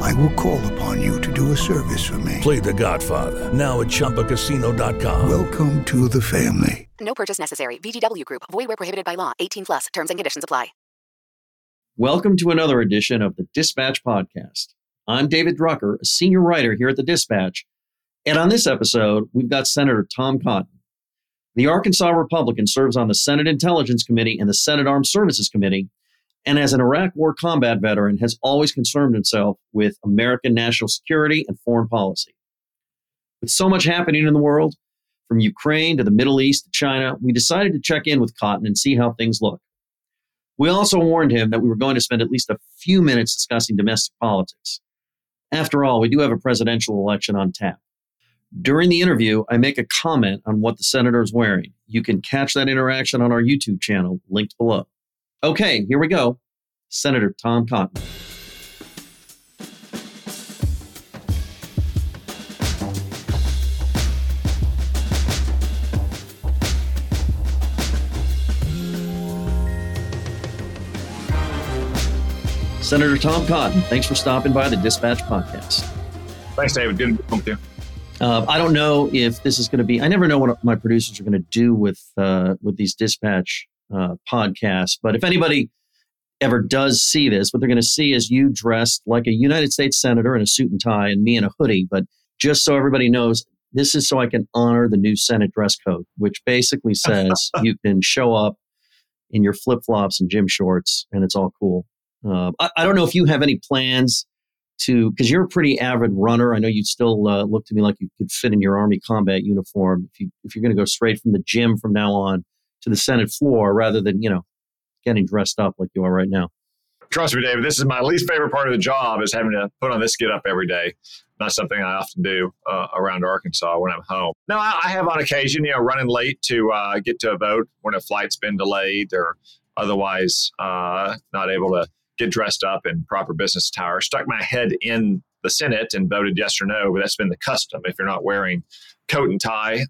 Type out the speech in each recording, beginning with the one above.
I will call upon you to do a service for me. Play The Godfather, now at ChumbaCasino.com. Welcome to the family. No purchase necessary. VGW Group. Void where prohibited by law. 18 plus. Terms and conditions apply. Welcome to another edition of The Dispatch Podcast. I'm David Drucker, a senior writer here at The Dispatch. And on this episode, we've got Senator Tom Cotton. The Arkansas Republican serves on the Senate Intelligence Committee and the Senate Armed Services Committee, and as an Iraq War combat veteran, has always concerned himself with American national security and foreign policy. With so much happening in the world, from Ukraine to the Middle East to China, we decided to check in with Cotton and see how things look. We also warned him that we were going to spend at least a few minutes discussing domestic politics. After all, we do have a presidential election on tap. During the interview, I make a comment on what the senator is wearing. You can catch that interaction on our YouTube channel, linked below. Okay, here we go. Senator Tom Cotton. Senator Tom Cotton, thanks for stopping by the Dispatch Podcast. Thanks, David. Good to be with you. I don't know if this is going to be, I never know what my producers are going to do with these Dispatch podcasts, but if anybody ever does see this, what they're going to see is you dressed like a United States senator in a suit and tie and me in a hoodie. But just so everybody knows, this is so I can honor the new Senate dress code, which basically says you can show up in your flip-flops and gym shorts and it's all cool. I don't know if you have any plans because you're a pretty avid runner. I know you still look to me like you could fit in your Army combat uniform. If you're going to go straight from the gym from now on to the Senate floor rather than, getting dressed up like you are right now. Trust me, David, this is my least favorite part of the job is having to put on this get up every day. Not something I often do around Arkansas when I'm home. No, I have on occasion, running late to get to a vote when a flight's been delayed or otherwise not able to get dressed up in proper business attire, stuck my head in the Senate and voted yes or no, but that's been the custom. If you're not wearing coat and tie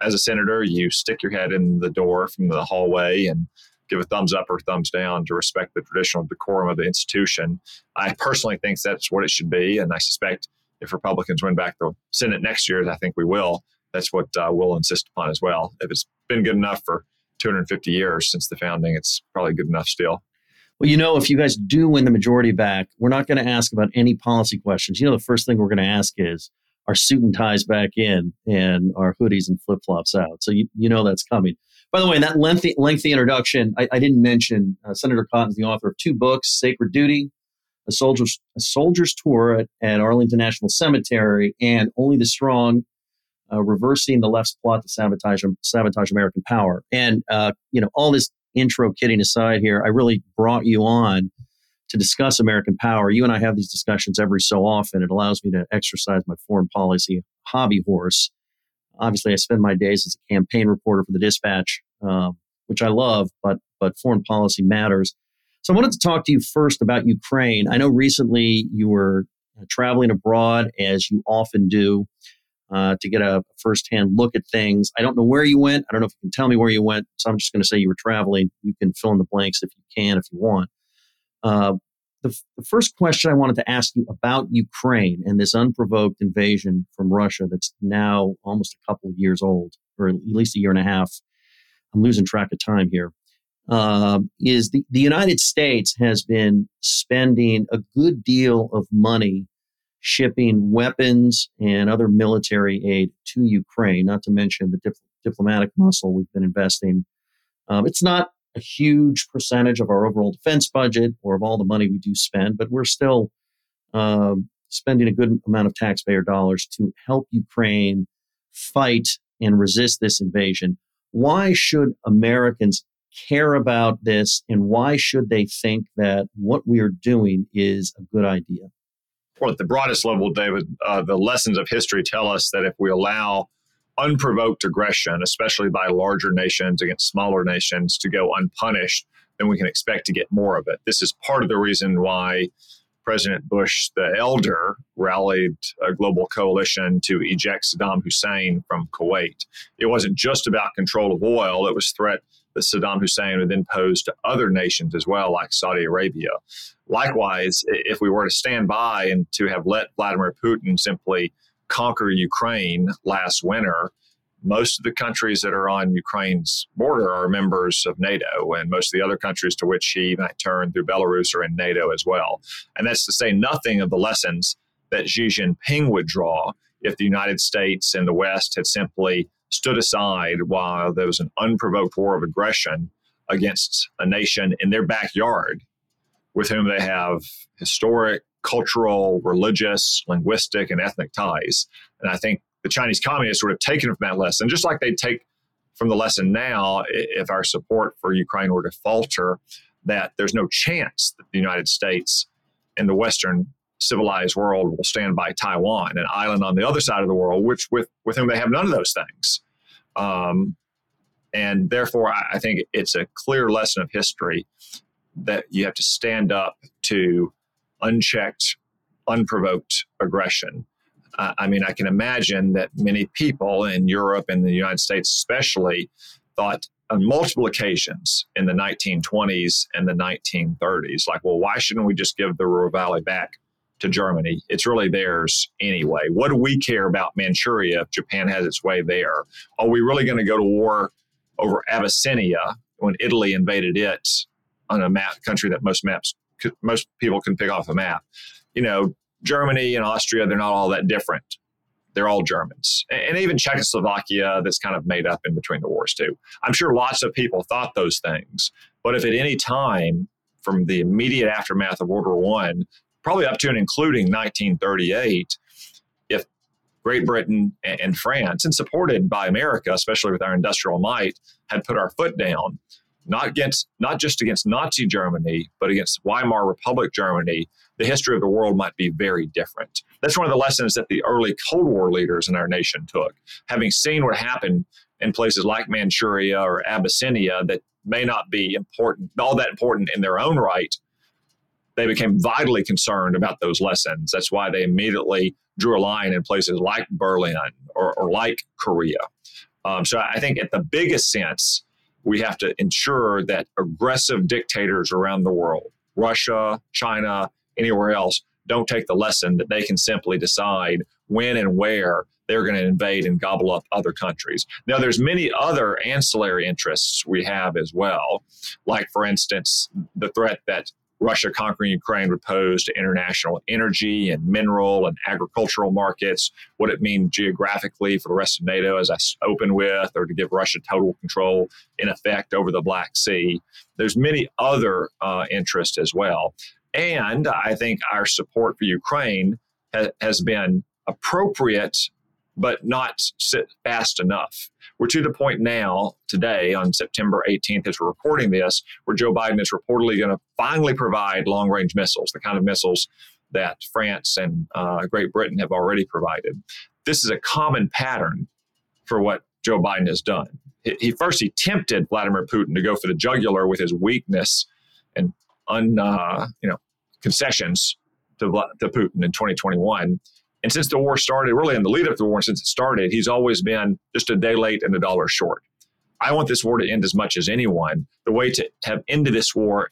as a senator, you stick your head in the door from the hallway and give a thumbs up or thumbs down to respect the traditional decorum of the institution. I personally think that's what it should be, and I suspect if Republicans win back the Senate next year, I think we will. That's what we'll insist upon as well. If it's been good enough for 250 years since the founding, it's probably good enough still. Well, if you guys do win the majority back, we're not going to ask about any policy questions. The first thing we're going to ask is, are suit and ties back in and our hoodies and flip-flops out? So that's coming. By the way, in that lengthy introduction, I didn't mention Senator Cotton's the author of two books, Sacred Duty, A Soldier's Tour at Arlington National Cemetery, and Only the Strong, Reversing the Left's Plot to Sabotage American Power. And, all this intro kidding aside here, I really brought you on to discuss American power. You and I have these discussions every so often. It allows me to exercise my foreign policy hobby horse. Obviously, I spend my days as a campaign reporter for the Dispatch, which I love, but foreign policy matters. So I wanted to talk to you first about Ukraine. I know recently you were traveling abroad, as you often do, to get a firsthand look at things. I don't know where you went. I don't know if you can tell me where you went. So I'm just going to say you were traveling. You can fill in the blanks if you want. The first question I wanted to ask you about Ukraine and this unprovoked invasion from Russia that's now almost a couple of years old, or at least a year and a half. I'm losing track of time here. Is the United States has been spending a good deal of money shipping weapons and other military aid to Ukraine, not to mention the diplomatic muscle we've been investing. It's not a huge percentage of our overall defense budget or of all the money we do spend, but we're still spending a good amount of taxpayer dollars to help Ukraine fight and resist this invasion. Why should Americans care about this, and why should they think that what we are doing is a good idea? Or at the broadest level, David, the lessons of history tell us that if we allow unprovoked aggression, especially by larger nations against smaller nations, to go unpunished, then we can expect to get more of it. This is part of the reason why President Bush the elder rallied a global coalition to eject Saddam Hussein from Kuwait. It wasn't just about control of oil. It was a threat that Saddam Hussein would then pose to other nations as well, like Saudi Arabia. Likewise, if we were to stand by and to have let Vladimir Putin simply conquer Ukraine last winter, most of the countries that are on Ukraine's border are members of NATO, and most of the other countries to which he might turn through Belarus are in NATO as well. And that's to say nothing of the lessons that Xi Jinping would draw if the United States and the West had simply stood aside while there was an unprovoked war of aggression against a nation in their backyard with whom they have historic, cultural, religious, linguistic, and ethnic ties. And I think the Chinese communists would have taken from that lesson, just like they take from the lesson now if our support for Ukraine were to falter, that there's no chance that the United States and the Western civilized world will stand by Taiwan, an island on the other side of the world, which with whom they have none of those things. And therefore, I think it's a clear lesson of history that you have to stand up to unchecked, unprovoked aggression. I mean, I can imagine that many people in Europe and the United States especially thought on multiple occasions in the 1920s and the 1930s, like, well, why shouldn't we just give the Ruhr Valley back to Germany? It's really theirs anyway. What do we care about Manchuria if Japan has its way there? Are we really going to go to war over Abyssinia when Italy invaded it on a map country that most people can pick off a map? You know, Germany and Austria, they're not all that different. They're all Germans. And even Czechoslovakia, that's kind of made up in between the wars too. I'm sure lots of people thought those things. But if at any time from the immediate aftermath of World War One, probably up to and including 1938, if Great Britain and France, and supported by America, especially with our industrial might, had put our foot down, not just against Nazi Germany, but against Weimar Republic Germany, the history of the world might be very different. That's one of the lessons that the early Cold War leaders in our nation took, having seen what happened in places like Manchuria or Abyssinia that may not be important, all that important in their own right. They became vitally concerned about those lessons. That's why they immediately drew a line in places like Berlin or like Korea. So I think at the biggest sense, we have to ensure that aggressive dictators around the world, Russia, China, anywhere else, don't take the lesson that they can simply decide when and where they're going to invade and gobble up other countries. Now, there's many other ancillary interests we have as well, like, for instance, the threat that Russia conquering Ukraine would pose to international energy and mineral and agricultural markets, what it means geographically for the rest of NATO, as I opened with, or to give Russia total control, in effect, over the Black Sea. There's many other interests as well. And I think our support for Ukraine has been appropriate, but not fast enough. We're to the point now, today, on September 18th, as we're recording this, where Joe Biden is reportedly going to finally provide long-range missiles, the kind of missiles that France and Great Britain have already provided. This is a common pattern for what Joe Biden has done. He tempted Vladimir Putin to go for the jugular with his weakness and concessions to Putin in 2021. And since the war started, really in the lead up to the war, since it started, he's always been just a day late and a dollar short. I want this war to end as much as anyone. The way to have ended this war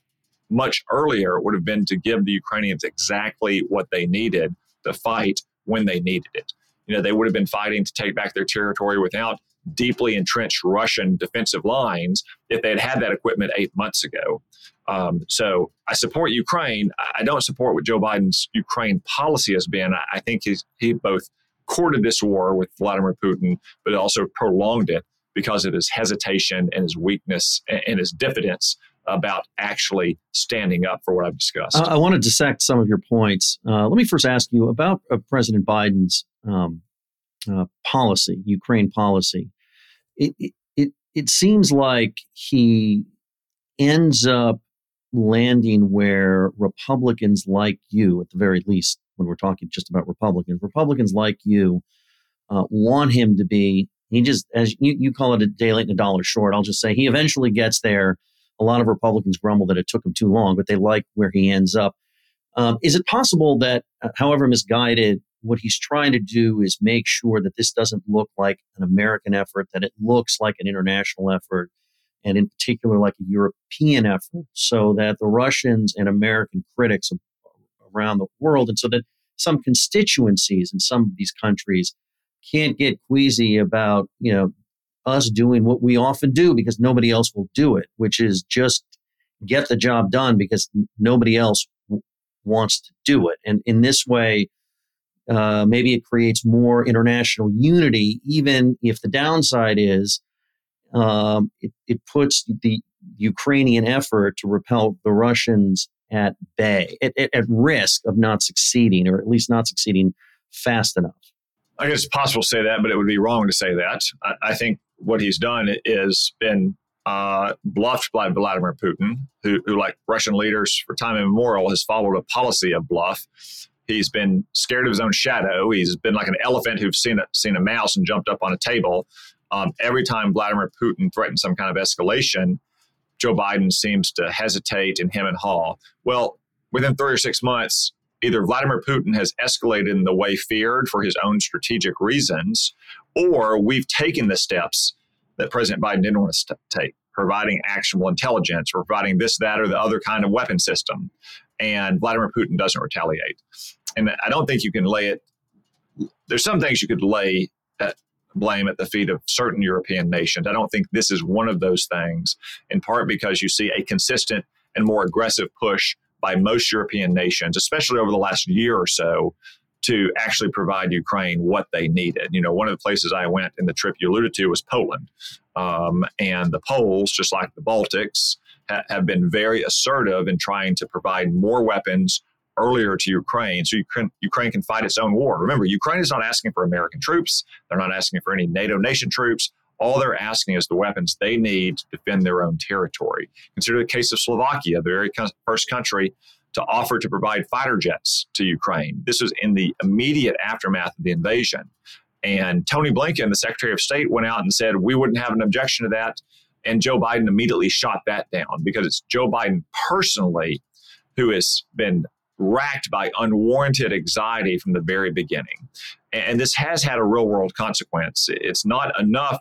much earlier would have been to give the Ukrainians exactly what they needed to fight when they needed it. You know, they would have been fighting to take back their territory without deeply entrenched Russian defensive lines if they had had that equipment 8 months ago. So I support Ukraine. I don't support what Joe Biden's Ukraine policy has been. I think he both courted this war with Vladimir Putin, but also prolonged it because of his hesitation and his weakness and his diffidence about actually standing up for what I've discussed. I want to dissect some of your points. Let me first ask you about President Biden's policy, Ukraine policy. It seems like he ends up landing where Republicans like you, at the very least, when we're talking just about Republicans like you want him to be He just, as you call it, a day late and a dollar short. I'll just say he eventually gets there. A lot of Republicans grumble that it took him too long, but they like where he ends up. Is it possible that, however misguided, what he's trying to do is make sure that this doesn't look like an American effort, that it looks like an international effort, and in particular like a European effort, so that the Russians and American critics around the world, and so that some constituencies in some of these countries can't get queasy about, you know, us doing what we often do because nobody else will do it, which is just get the job done because nobody else wants to do it. And in this way, maybe it creates more international unity, even if the downside is it puts the Ukrainian effort to repel the Russians at bay, at risk of not succeeding, or at least not succeeding fast enough. I guess it's possible to say that, but it would be wrong to say that. I think what he's done is been bluffed by Vladimir Putin, who, like Russian leaders for time immemorial, has followed a policy of bluff. He's been scared of his own shadow. He's been like an elephant who's seen a mouse and jumped up on a table. Every time Vladimir Putin threatens some kind of escalation, Joe Biden seems to hesitate and hem and haw. Well, within 3 or 6 months, either Vladimir Putin has escalated in the way feared for his own strategic reasons, or we've taken the steps that President Biden didn't want us to take, providing actionable intelligence, or providing this, that, or the other kind of weapon system. And Vladimir Putin doesn't retaliate. And I don't think you can lay it. There's some things you could lay blame at the feet of certain European nations. I don't think this is one of those things, in part because you see a consistent and more aggressive push by most European nations, especially over the last year or so, to actually provide Ukraine what they needed. You know, one of the places I went in the trip you alluded to was Poland. And the Poles, just like the Baltics, have been very assertive in trying to provide more weapons earlier to Ukraine, so Ukraine can fight its own war. Remember, Ukraine is not asking for American troops. They're not asking for any NATO nation troops. All they're asking is the weapons they need to defend their own territory. Consider the case of Slovakia, the very first country to offer to provide fighter jets to Ukraine. This was in the immediate aftermath of the invasion. And Tony Blinken, the Secretary of State, went out and said, we wouldn't have an objection to that. And Joe Biden immediately shot that down, because it's Joe Biden personally who has been racked by unwarranted anxiety from the very beginning. And this has had a real world consequence. It's not enough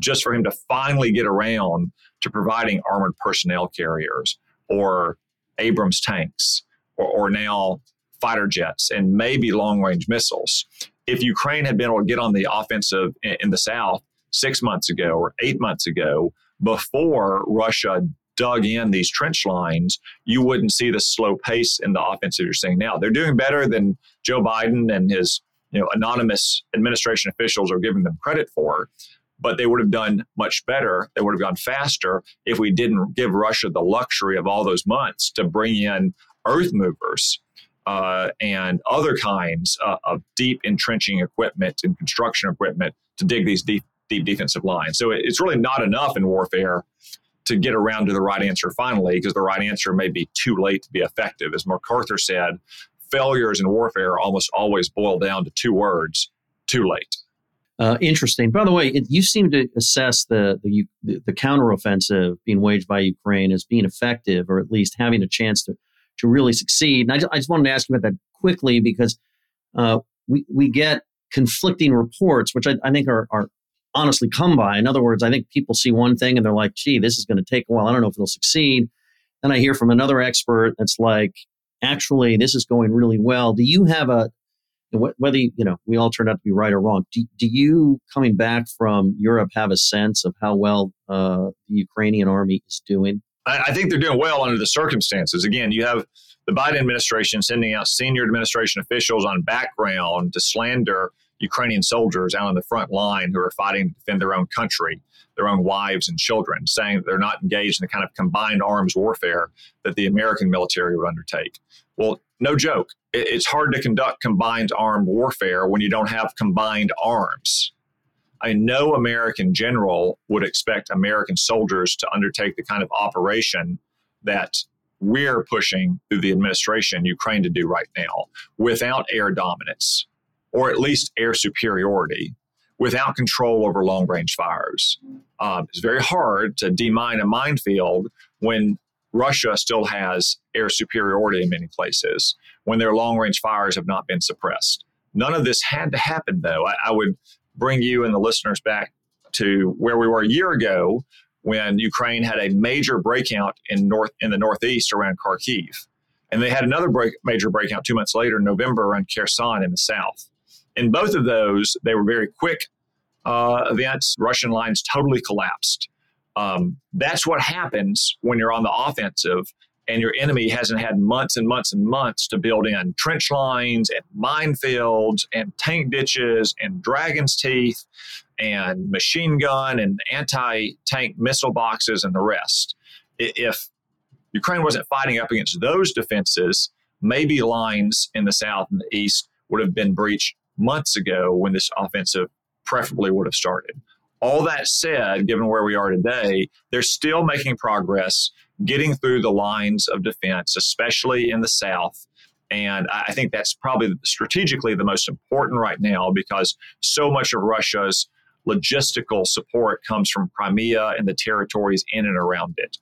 just for him to finally get around to providing armored personnel carriers or Abrams tanks or now fighter jets and maybe long-range missiles. If Ukraine had been able to get on the offensive in the south 6 months ago or 8 months ago, before Russia dug in these trench lines, you wouldn't see the slow pace in the offensive you're seeing now. They're doing better than Joe Biden and his, you know, anonymous administration officials are giving them credit for, but they would have done much better. They would have gone faster if we didn't give Russia the luxury of all those months to bring in earth movers and other kinds of deep entrenching equipment and construction equipment to dig these deep defensive lines. So it's really not enough in warfare to get around to the right answer finally, because the right answer may be too late to be effective. As MacArthur said, failures in warfare almost always boil down to two words: too late. Interesting. By the way, you seem to assess the counteroffensive being waged by Ukraine as being effective, or at least having a chance to really succeed. And I just wanted to ask you about that quickly, because we get conflicting reports, which I think are honestly come by. In other words, I think people see one thing and they're like, gee, this is going to take a while. I don't know if it'll succeed. Then I hear from another expert that's like, actually, this is going really well. Do you have whether, you know, we all turned out to be right or wrong, do you, coming back from Europe, have a sense of how well the Ukrainian army is doing? I think they're doing well under the circumstances. Again, you have the Biden administration sending out senior administration officials on background to slander Ukrainian soldiers out on the front line who are fighting to defend their own country, their own wives and children, saying that they're not engaged in the kind of combined arms warfare that the American military would undertake. Well, no joke. It's hard to conduct combined armed warfare when you don't have combined arms. I mean, no American general would expect American soldiers to undertake the kind of operation that we're pushing through the administration Ukraine to do right now without air dominance, or at least air superiority, without control over long-range fires. It's very hard to demine a minefield when Russia still has air superiority in many places, when their long-range fires have not been suppressed. None of this had to happen, though. I would bring you and the listeners back to where we were a year ago when Ukraine had a major breakout in the northeast around Kharkiv. And they had another major breakout 2 months later in November around Kherson in the south. In both of those, they were very quick events. Russian lines totally collapsed. That's what happens when you're on the offensive and your enemy hasn't had months and months and months to build in trench lines and minefields and tank ditches and dragon's teeth and machine gun and anti-tank missile boxes and the rest. If Ukraine wasn't fighting up against those defenses, maybe lines in the south and the east would have been breached months ago when this offensive preferably would have started. All that said, given where we are today, they're still making progress getting through the lines of defense, especially in the south. And I think that's probably strategically the most important right now because so much of Russia's logistical support comes from Crimea and the territories in and around it.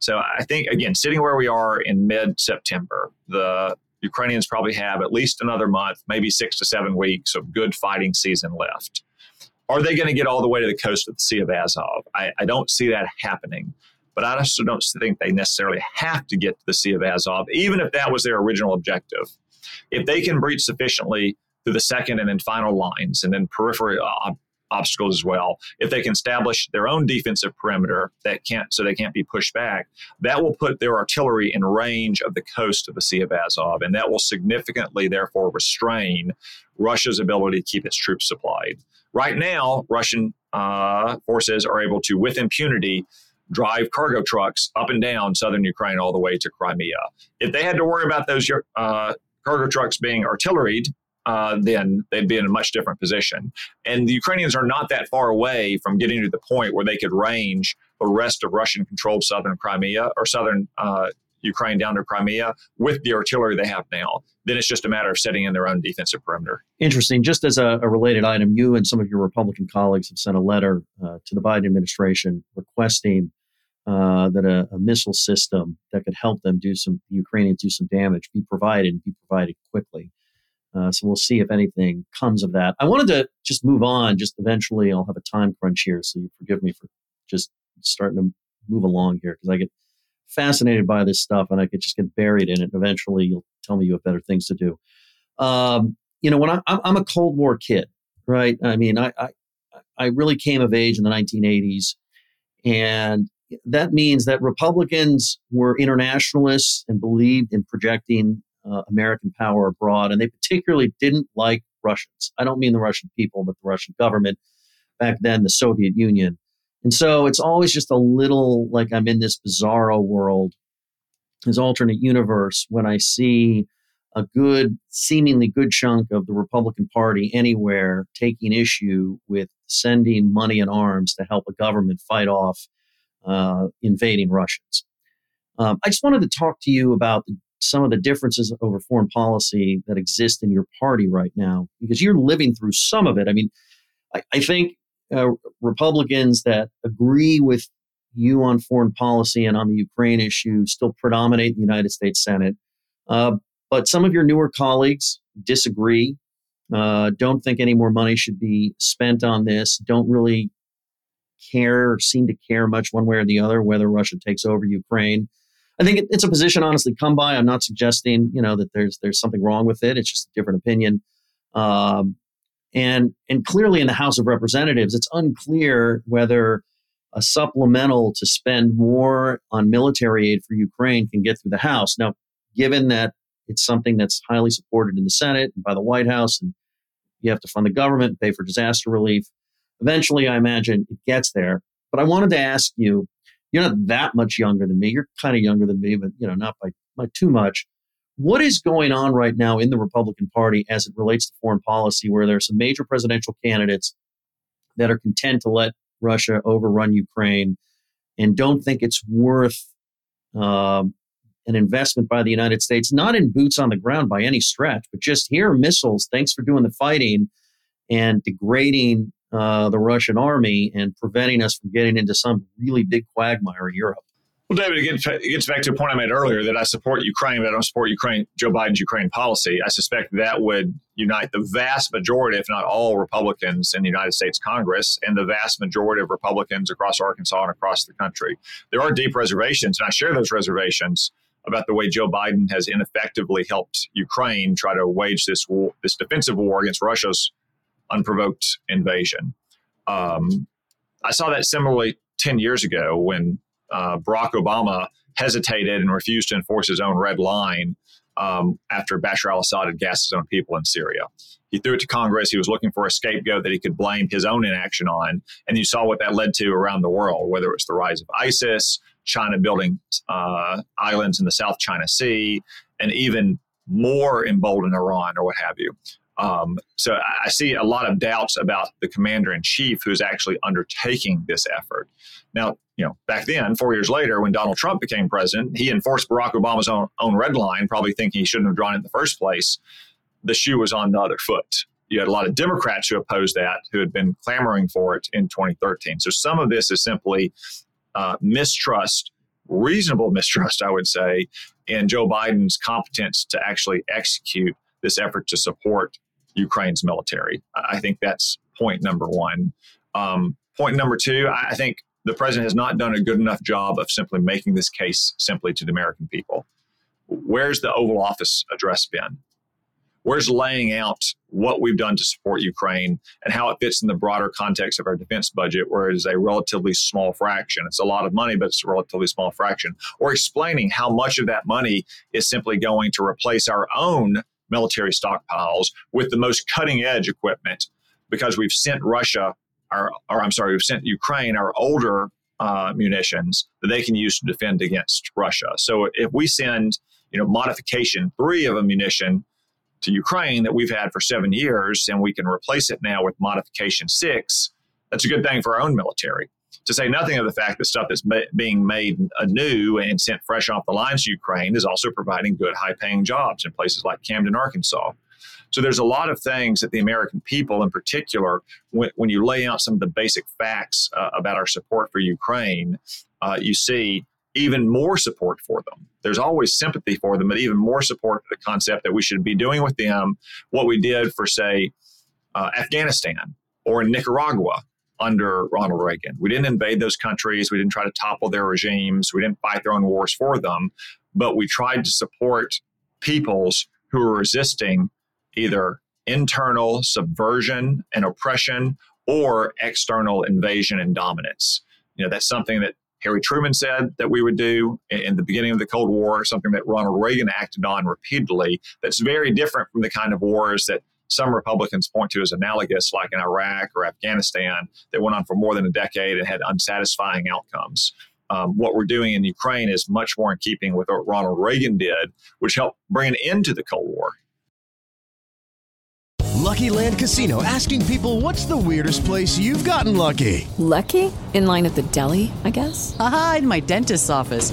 So I think, again, sitting where we are in mid-September, the Ukrainians probably have at least another month, maybe 6 to 7 weeks of good fighting season left. Are they going to get all the way to the coast of the Sea of Azov? I don't see that happening. But I also don't think they necessarily have to get to the Sea of Azov, even if that was their original objective. If they can breach sufficiently through the second and then final lines and then periphery obstacles as well, if they can establish their own defensive perimeter so they can't be pushed back, that will put their artillery in range of the coast of the Sea of Azov, and that will significantly, therefore, restrain Russia's ability to keep its troops supplied. Right now, Russian forces are able to, with impunity, drive cargo trucks up and down southern Ukraine all the way to Crimea. If they had to worry about those cargo trucks being artilleried, then they'd be in a much different position. And the Ukrainians are not that far away from getting to the point where they could range the rest of Russian-controlled southern Crimea or southern Ukraine down to Crimea with the artillery they have now. Then it's just a matter of setting in their own defensive perimeter. Interesting. Just as a related item, you and some of your Republican colleagues have sent a letter to the Biden administration requesting that a missile system that could help them the Ukrainians do some damage be provided quickly. So we'll see if anything comes of that. I wanted to just move on. Just eventually, I'll have a time crunch here, so you forgive me for just starting to move along here because I get fascinated by this stuff and I could just get buried in it. Eventually, you'll tell me you have better things to do. When I'm a Cold War kid, right? I mean, I really came of age in the 1980s, and that means that Republicans were internationalists and believed in projecting American power abroad, and they particularly didn't like Russians. I don't mean the Russian people, but the Russian government, back then the Soviet Union. And so it's always just a little like I'm in this bizarro world, this alternate universe, when I see a seemingly good chunk of the Republican Party anywhere taking issue with sending money and arms to help a government fight off invading Russians. I just wanted to talk to you about some of the differences over foreign policy that exist in your party right now, because you're living through some of it. I mean, I think Republicans that agree with you on foreign policy and on the Ukraine issue still predominate in the United States Senate. But some of your newer colleagues disagree, don't think any more money should be spent on this, don't really care, seem to care much one way or the other whether Russia takes over Ukraine. I think it's a position, honestly, come by. I'm not suggesting, that there's something wrong with it. It's just a different opinion. And clearly in the House of Representatives, it's unclear whether a supplemental to spend more on military aid for Ukraine can get through the House. Now, given that it's something that's highly supported in the Senate and by the White House, and you have to fund the government, pay for disaster relief, eventually, I imagine it gets there. But I wanted to ask you, you're not that much younger than me. You're kind of younger than me, but not by too much. What is going on right now in the Republican Party as it relates to foreign policy, where there are some major presidential candidates that are content to let Russia overrun Ukraine and don't think it's worth an investment by the United States, not in boots on the ground by any stretch, but just here are missiles, thanks for doing the fighting and degrading the Russian army and preventing us from getting into some really big quagmire in Europe. Well, David, it gets back to a point I made earlier that I support Ukraine, but I don't support Ukraine, Joe Biden's Ukraine policy. I suspect that would unite the vast majority, if not all, Republicans in the United States Congress and the vast majority of Republicans across Arkansas and across the country. There are deep reservations, and I share those reservations about the way Joe Biden has ineffectively helped Ukraine try to wage this war, this defensive war against Russia's unprovoked invasion. I saw that similarly 10 years ago when Barack Obama hesitated and refused to enforce his own red line after Bashar al-Assad had gassed his own people in Syria. He threw it to Congress. He was looking for a scapegoat that he could blame his own inaction on. And you saw what that led to around the world, whether it's the rise of ISIS, China building islands in the South China Sea, and even more emboldened Iran or what have you. So I see a lot of doubts about the commander-in-chief who's actually undertaking this effort. Now, back then, 4 years later, when Donald Trump became president, he enforced Barack Obama's own red line, probably thinking he shouldn't have drawn it in the first place. The shoe was on the other foot. You had a lot of Democrats who opposed that, who had been clamoring for it in 2013. So some of this is simply mistrust, reasonable mistrust, I would say, in Joe Biden's competence to actually execute this effort to support Ukraine's military. I think that's point number one. Point number two, I think the president has not done a good enough job of simply making this case simply to the American people. Where's the Oval Office address been? Where's laying out what we've done to support Ukraine and how it fits in the broader context of our defense budget, where it is a relatively small fraction? It's a lot of money, but it's a relatively small fraction. Or explaining how much of that money is simply going to replace our own military stockpiles with the most cutting-edge equipment, because we've sent Ukraine our older munitions that they can use to defend against Russia. So if we send, modification 3 of a munition to Ukraine that we've had for 7 years, and we can replace it now with modification 6, that's a good thing for our own military. To say nothing of the fact that stuff that's being made anew and sent fresh off the lines to Ukraine is also providing good, high-paying jobs in places like Camden, Arkansas. So there's a lot of things that the American people in particular, when you lay out some of the basic facts about our support for Ukraine, you see even more support for them. There's always sympathy for them, but even more support for the concept that we should be doing with them what we did for, say, Afghanistan or Nicaragua under Ronald Reagan. We didn't invade those countries. We didn't try to topple their regimes. We didn't fight their own wars for them, but we tried to support peoples who were resisting either internal subversion and oppression or external invasion and dominance. That's something that Harry Truman said that we would do in the beginning of the Cold War, something that Ronald Reagan acted on repeatedly. That's very different from the kind of wars that some Republicans point to as analogous, like in Iraq or Afghanistan, that went on for more than a decade and had unsatisfying outcomes. What we're doing in Ukraine is much more in keeping with what Ronald Reagan did, which helped bring an end to the Cold War. Lucky Land Casino, asking people, what's the weirdest place you've gotten lucky? Lucky? In line at the deli, I guess? Aha, in my dentist's office.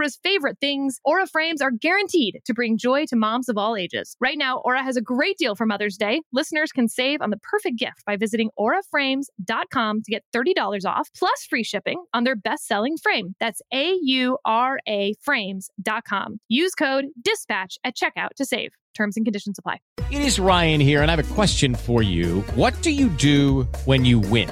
Oprah's favorite things, Aura frames are guaranteed to bring joy to moms of all ages. Right now, Aura has a great deal for Mother's Day. Listeners can save on the perfect gift by visiting auraframes.com to get $30 off, plus free shipping on their best-selling frame. That's AURA frames.com. Use code DISPATCH at checkout to save. Terms and conditions apply. It is Ryan here, and I have a question for you. What do you do when you win?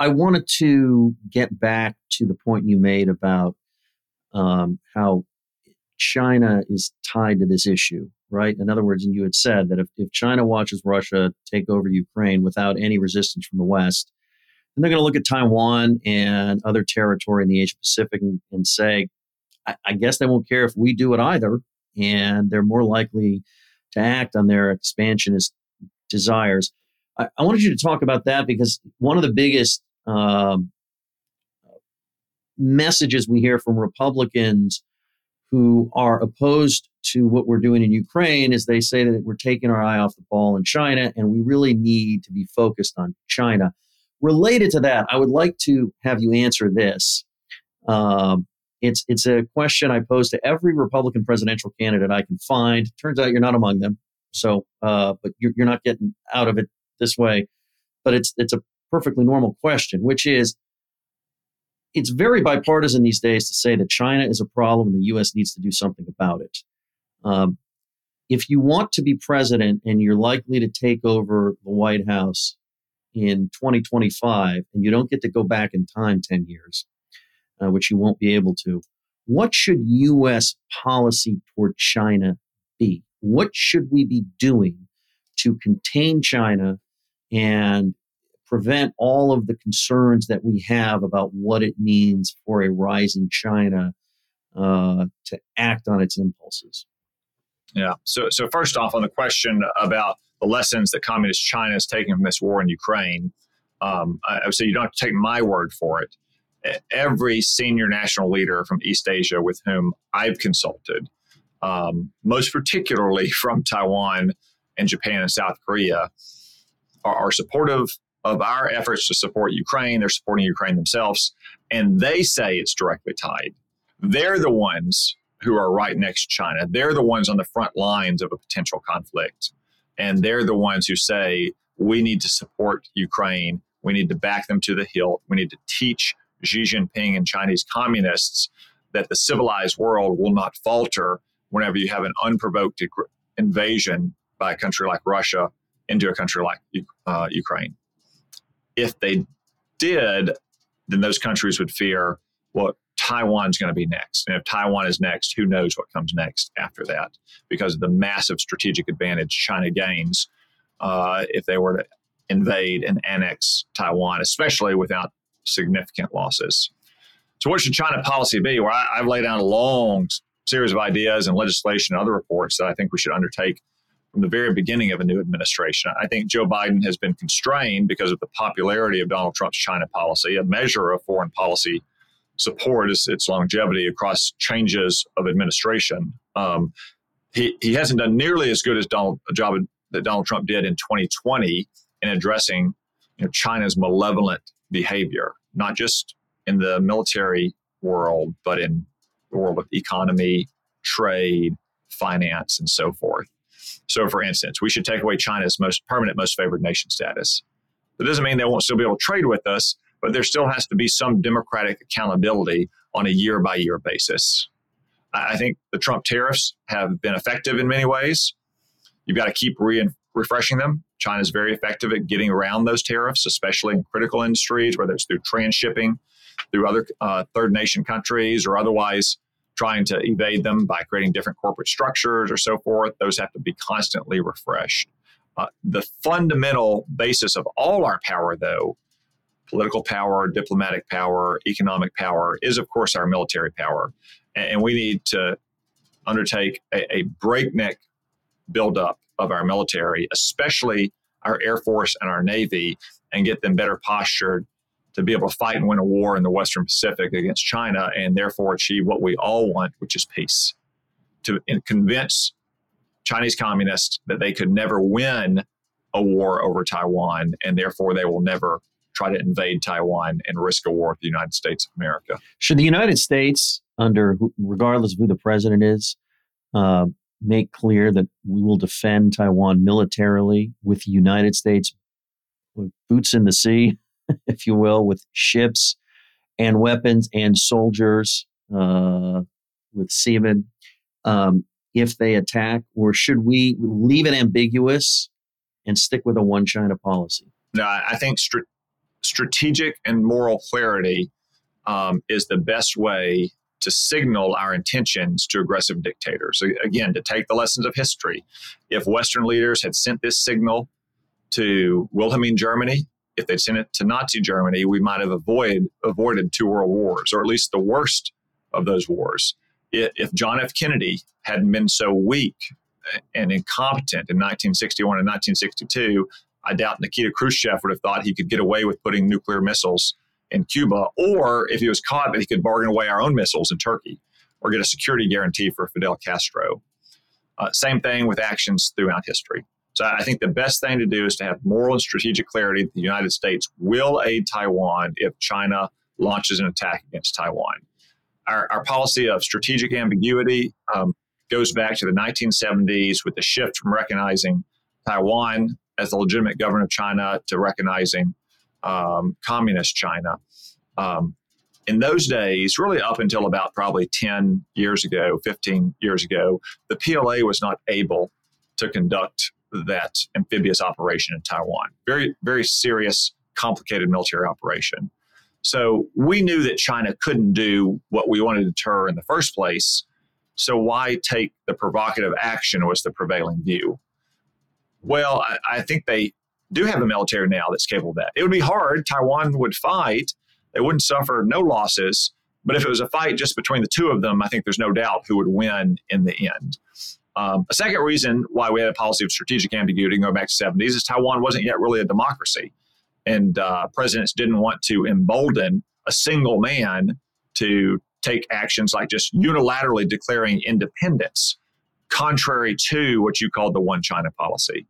I wanted to get back to the point you made about how China is tied to this issue, right? In other words, and you had said that if China watches Russia take over Ukraine without any resistance from the West, then they're going to look at Taiwan and other territory in the Asia Pacific and say, I guess they won't care if we do it either. And they're more likely to act on their expansionist desires. I wanted you to talk about that because one of the biggest messages we hear from Republicans who are opposed to what we're doing in Ukraine is they say that we're taking our eye off the ball in China and we really need to be focused on China. Related to that, I would like to have you answer this. It's a question I pose to every Republican presidential candidate I can find. Turns out you're not among them, so but you're not getting out of it this way. But it's a perfectly normal question, which is, it's very bipartisan these days to say that China is a problem and the U.S. needs to do something about it. If you want to be president and you're likely to take over the White House in 2025 and you don't get to go back in time 10 years, which you won't be able to, what should U.S. policy toward China be? What should we be doing to contain China and prevent all of the concerns that we have about what it means for a rising China to act on its impulses? Yeah. So first off, on the question about the lessons that Communist China is taking from this war in Ukraine, I would say you don't have to take my word for it. Every senior national leader from East Asia with whom I've consulted, most particularly from Taiwan and Japan and South Korea, are supportive of our efforts to support Ukraine. They're supporting Ukraine themselves, and they say it's directly tied. They're the ones who are right next to China. They're the ones on the front lines of a potential conflict. And they're the ones who say, we need to support Ukraine. We need to back them to the hilt. We need to teach Xi Jinping and Chinese communists that the civilized world will not falter whenever you have an unprovoked invasion by a country like Russia into a country like Ukraine. If they did, then those countries would fear, well, Taiwan's going to be next. And if Taiwan is next, who knows what comes next after that, because of the massive strategic advantage China gains if they were to invade and annex Taiwan, especially without significant losses. So what should China policy be? Well, I've laid down a long series of ideas and legislation and other reports that I think we should undertake from the very beginning of a new administration. I think Joe Biden has been constrained because of the popularity of Donald Trump's China policy. A measure of foreign policy support is its longevity across changes of administration. He hasn't done nearly as good as a job that Donald Trump did in 2020 in addressing China's malevolent behavior, not just in the military world, but in the world of economy, trade, finance, and so forth. So, for instance, we should take away China's most permanent most favored nation status. That doesn't mean they won't still be able to trade with us, but there still has to be some democratic accountability on a year-by-year basis. I think the Trump tariffs have been effective in many ways. You've got to keep refreshing them. China's very effective at getting around those tariffs, especially in critical industries, whether it's through transshipping, through other third nation countries, or otherwise trying to evade them by creating different corporate structures or so forth. Those have to be constantly refreshed. The fundamental basis of all our power, though, political power, diplomatic power, economic power, is, of course, our military power. And we need to undertake a breakneck buildup of our military, especially our Air Force and our Navy, and get them better postured to be able to fight and win a war in the Western Pacific against China, and therefore achieve what we all want, which is peace. To convince Chinese communists that they could never win a war over Taiwan, and therefore they will never try to invade Taiwan and risk a war with the United States of America. Should the United States, regardless of who the president is, make clear that we will defend Taiwan militarily with the United States boots in the sea, if you will, with ships and weapons and soldiers, with seamen, if they attack? Or should we leave it ambiguous and stick with a one China policy? No, I think strategic and moral clarity is the best way to signal our intentions to aggressive dictators. Again, to take the lessons of history. If Western leaders had sent this signal to Wilhelmine Germany, if they'd sent it to Nazi Germany, we might have avoided two world wars, or at least the worst of those wars. If John F. Kennedy hadn't been so weak and incompetent in 1961 and 1962, I doubt Nikita Khrushchev would have thought he could get away with putting nuclear missiles in Cuba, or if he was caught, that he could bargain away our own missiles in Turkey or get a security guarantee for Fidel Castro. Same thing with actions throughout history. So I think the best thing to do is to have moral and strategic clarity that the United States will aid Taiwan if China launches an attack against Taiwan. Our policy of strategic ambiguity goes back to the 1970s with the shift from recognizing Taiwan as the legitimate government of China to recognizing Communist China. In those days, really up until about probably 10 years ago, 15 years ago, the PLA was not able to conduct that amphibious operation in Taiwan. Very, very serious, complicated military operation. So we knew that China couldn't do what we wanted to deter in the first place. So why take the provocative action was the prevailing view. Well, I think they do have a military now that's capable of that. It would be hard. Taiwan would fight. They wouldn't suffer no losses. But if it was a fight just between the two of them, I think there's no doubt who would win in the end. A second reason why we had a policy of strategic ambiguity going back to the 70s is Taiwan wasn't yet really a democracy. And presidents didn't want to embolden a single man to take actions like just unilaterally declaring independence, contrary to what you called the one China policy.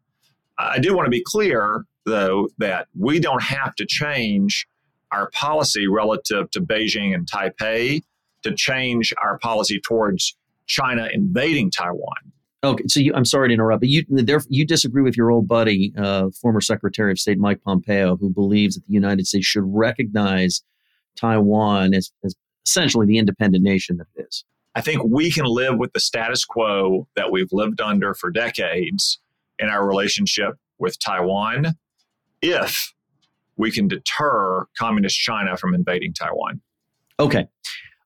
I do want to be clear, though, that we don't have to change our policy relative to Beijing and Taipei to change our policy towards China invading Taiwan. Okay, so I'm sorry to interrupt, but you disagree with your old buddy, former Secretary of State Mike Pompeo, who believes that the United States should recognize Taiwan as essentially the independent nation that it is. I think we can live with the status quo that we've lived under for decades in our relationship with Taiwan if we can deter Communist China from invading Taiwan. Okay.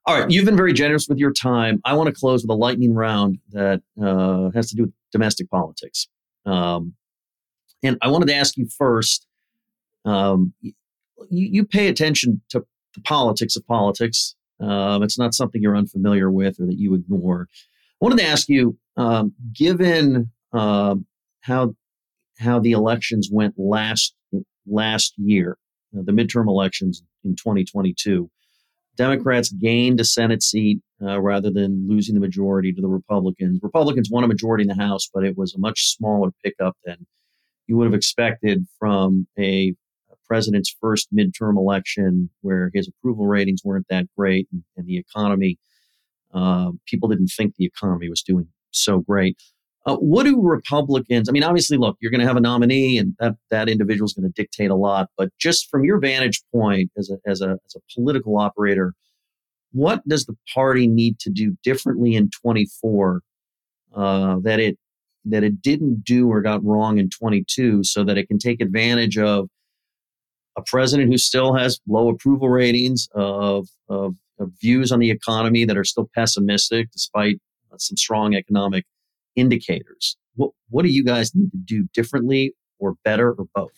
All right. You've been very generous with your time. I want to close with a lightning round that has to do with domestic politics. And I wanted to ask you first, you pay attention to the politics of politics. It's not something you're unfamiliar with or that you ignore. I wanted to ask you, given how the elections went last year, the midterm elections in 2022, Democrats gained a Senate seat rather than losing the majority to the Republicans. Republicans won a majority in the House, but it was a much smaller pickup than you would have expected from a president's first midterm election, where his approval ratings weren't that great and the economy, people didn't think the economy was doing so great. What do Republicans, I mean, obviously, look, you're going to have a nominee and that individual is going to dictate a lot. But just from your vantage point as a political operator, what does the party need to do differently in 24 that it didn't do or got wrong in 22 so that it can take advantage of a president who still has low approval ratings, of views on the economy that are still pessimistic despite some strong economic indicators? What do you guys need to do differently or better or both?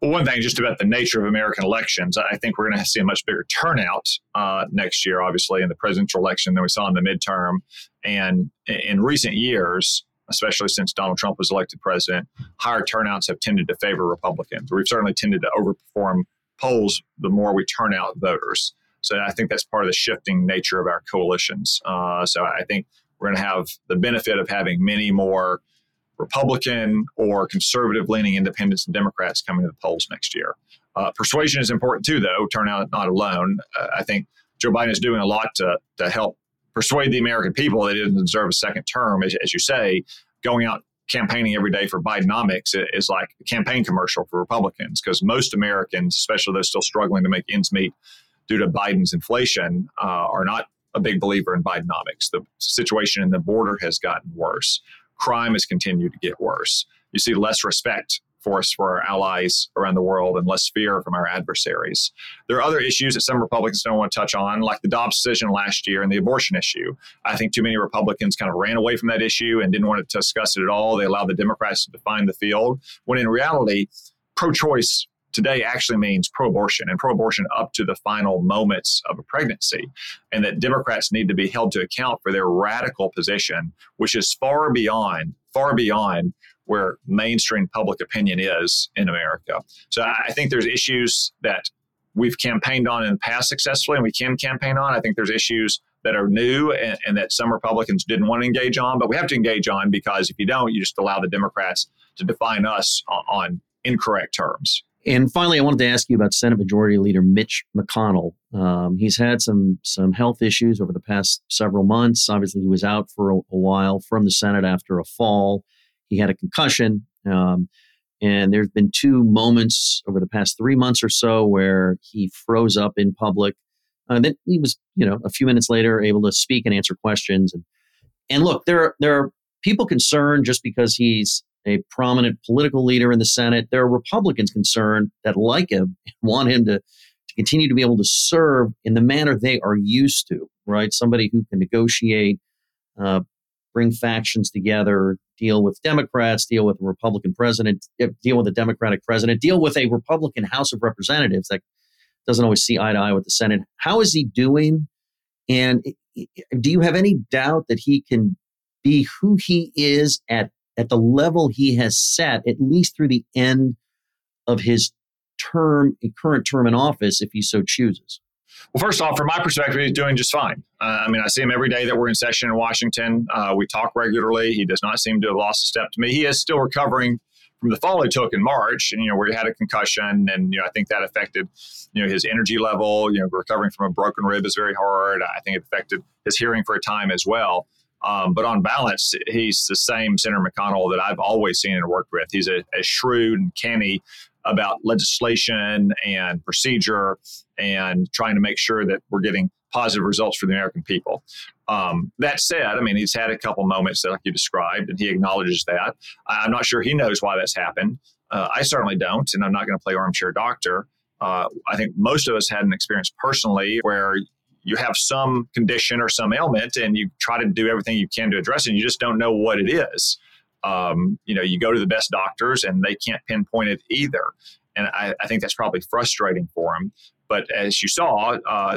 Well, one thing just about the nature of American elections, I think we're going to see a much bigger turnout next year, obviously, in the presidential election than we saw in the midterm. And in recent years, especially since Donald Trump was elected president, higher turnouts have tended to favor Republicans. We've certainly tended to overperform polls the more we turn out voters. So I think that's part of the shifting nature of our coalitions. So I think we're going to have the benefit of having many more Republican or conservative-leaning independents and Democrats coming to the polls next year. Persuasion is important too, though, turnout not alone. I think Joe Biden is doing a lot to help persuade the American people they didn't deserve a second term. As you say, going out campaigning every day for Bidenomics is like a campaign commercial for Republicans, because most Americans, especially those still struggling to make ends meet due to Biden's inflation, are not a big believer in Bidenomics. The situation in the border has gotten worse. Crime has continued to get worse. You see less respect for us, for our allies around the world, and less fear from our adversaries. There are other issues that some Republicans don't want to touch on, like the Dobbs decision last year and the abortion issue. I think too many Republicans kind of ran away from that issue and didn't want to discuss it at all. They allowed the Democrats to define the field, when in reality, pro-choice today actually means pro-abortion, and pro-abortion up to the final moments of a pregnancy, and that Democrats need to be held to account for their radical position, which is far beyond where mainstream public opinion is in America. So I think there's issues that we've campaigned on in the past successfully and we can campaign on. I think there's issues that are new and that some Republicans didn't want to engage on, but we have to engage on, because if you don't, you just allow the Democrats to define us on incorrect terms. And finally, I wanted to ask you about Senate Majority Leader Mitch McConnell. He's had some health issues over the past several months. Obviously, he was out for a while from the Senate after a fall. He had a concussion. And there's been two moments over the past 3 months or so where he froze up in public. Then he was, a few minutes later able to speak and answer questions. And look, there are people concerned just because he's a prominent political leader in the Senate. There are Republicans concerned that like him, want him to continue to be able to serve in the manner they are used to, right? Somebody who can negotiate, bring factions together, deal with Democrats, deal with a Republican president, deal with a Democratic president, deal with a Republican House of Representatives that doesn't always see eye to eye with the Senate. How is he doing? And do you have any doubt that he can be who he is at the level he has set, at least through the end of his current term in office, if he so chooses? Well, first off, from my perspective, he's doing just fine. I see him every day that we're in session in Washington. We talk regularly. He does not seem to have lost a step to me. He is still recovering from the fall he took in March, and where he had a concussion, and I think that affected his energy level. Recovering from a broken rib is very hard. I think it affected his hearing for a time as well. But on balance, he's the same Senator McConnell that I've always seen and worked with. He's a shrewd and canny about legislation and procedure and trying to make sure that we're getting positive results for the American people. That said, he's had a couple moments that, like you described, and he acknowledges that. I'm not sure he knows why that's happened. I certainly don't, and I'm not going to play armchair doctor. I think most of us had an experience personally where you have some condition or some ailment and you try to do everything you can to address it, and you just don't know what it is. You go to the best doctors and they can't pinpoint it either. And I think that's probably frustrating for him. But as you saw,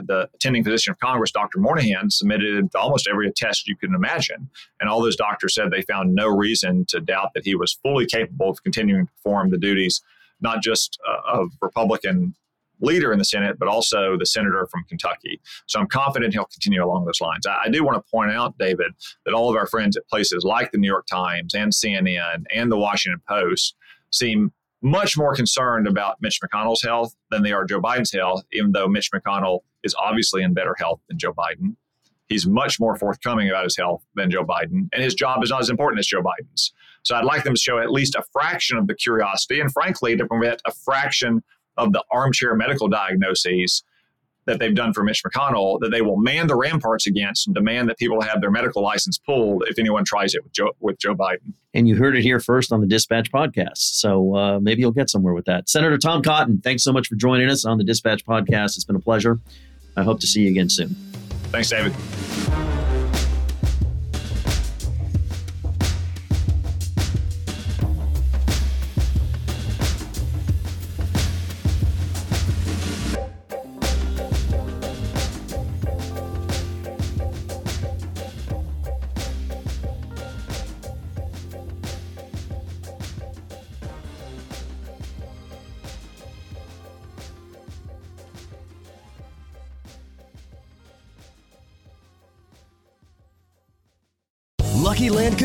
the attending physician of Congress, Dr. Moynihan, submitted almost every test you can imagine. And all those doctors said they found no reason to doubt that he was fully capable of continuing to perform the duties, not just of Republican leader in the Senate, but also the senator from Kentucky. So I'm confident he'll continue along those lines. I do want to point out, David, that all of our friends at places like the New York Times and CNN and the Washington Post seem much more concerned about Mitch McConnell's health than they are Joe Biden's health, even though Mitch McConnell is obviously in better health than Joe Biden. He's much more forthcoming about his health than Joe Biden, and his job is not as important as Joe Biden's. So I'd like them to show at least a fraction of the curiosity, and frankly, to permit a fraction of the armchair medical diagnoses that they've done for Mitch McConnell, that they will man the ramparts against and demand that people have their medical license pulled if anyone tries it with Joe Biden. And you heard it here first on the Dispatch Podcast. So maybe you'll get somewhere with that. Senator Tom Cotton, thanks so much for joining us on the Dispatch Podcast. It's been a pleasure. I hope to see you again soon. Thanks, David. Lucky Land